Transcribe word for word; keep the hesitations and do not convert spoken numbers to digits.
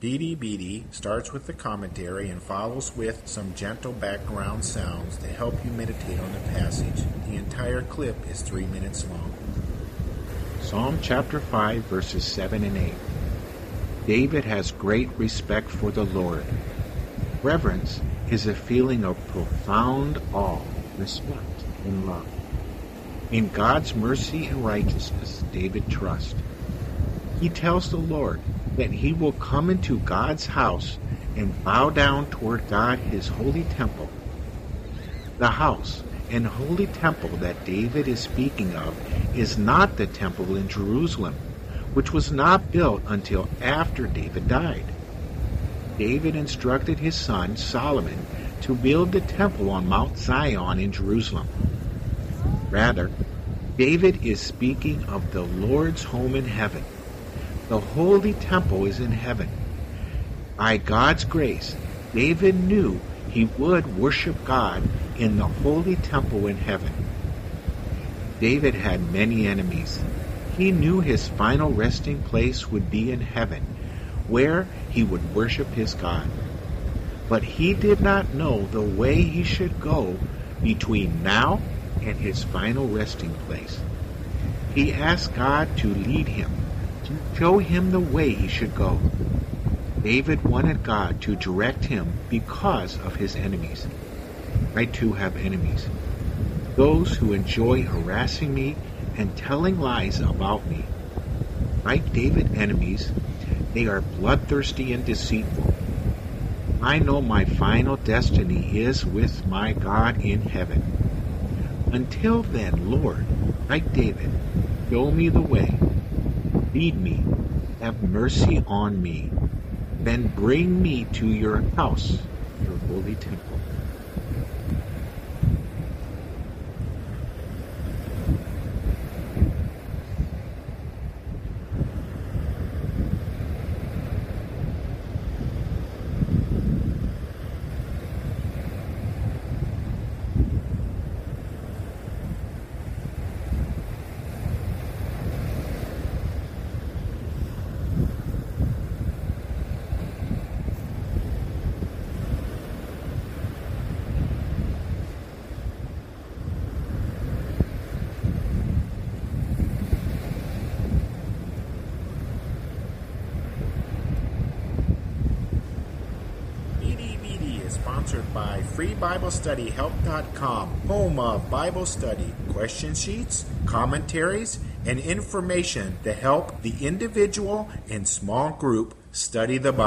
B D B D starts with the commentary and follows with some gentle background sounds to help you meditate on the passage. The entire clip is three minutes long. Psalm chapter five, verses seven and eight. David has great respect for the Lord. Reverence is a feeling of profound awe, respect, and love. In God's mercy and righteousness, David trusts. He tells the Lord that he will come into God's house and bow down toward God, his holy temple. The house and holy temple that David is speaking of is not the temple in Jerusalem, which was not built until after David died. David instructed his son Solomon to build the temple on Mount Zion in Jerusalem. Rather, David is speaking of the Lord's home in heaven. The holy temple is in heaven. By God's grace, David knew he would worship God in the holy temple in heaven. David had many enemies. He knew his final resting place would be in heaven, where he would worship his God. But he did not know the way he should go between now and his final resting place. He asked God to lead him, to show him the way he should go. David wanted God to direct him because of his enemies. I too have enemies. Those who enjoy harassing me and telling lies about me. Like David's enemies, they are bloodthirsty and deceitful. I know my final destiny is with my God in heaven. Until then, Lord, like David, show me the way. Lead me, have mercy on me, then bring me to your house, your holy temple. Sponsored by Free Bible Study Help dot com, home of Bible study, question sheets, commentaries, and information to help the individual and small group study the Bible.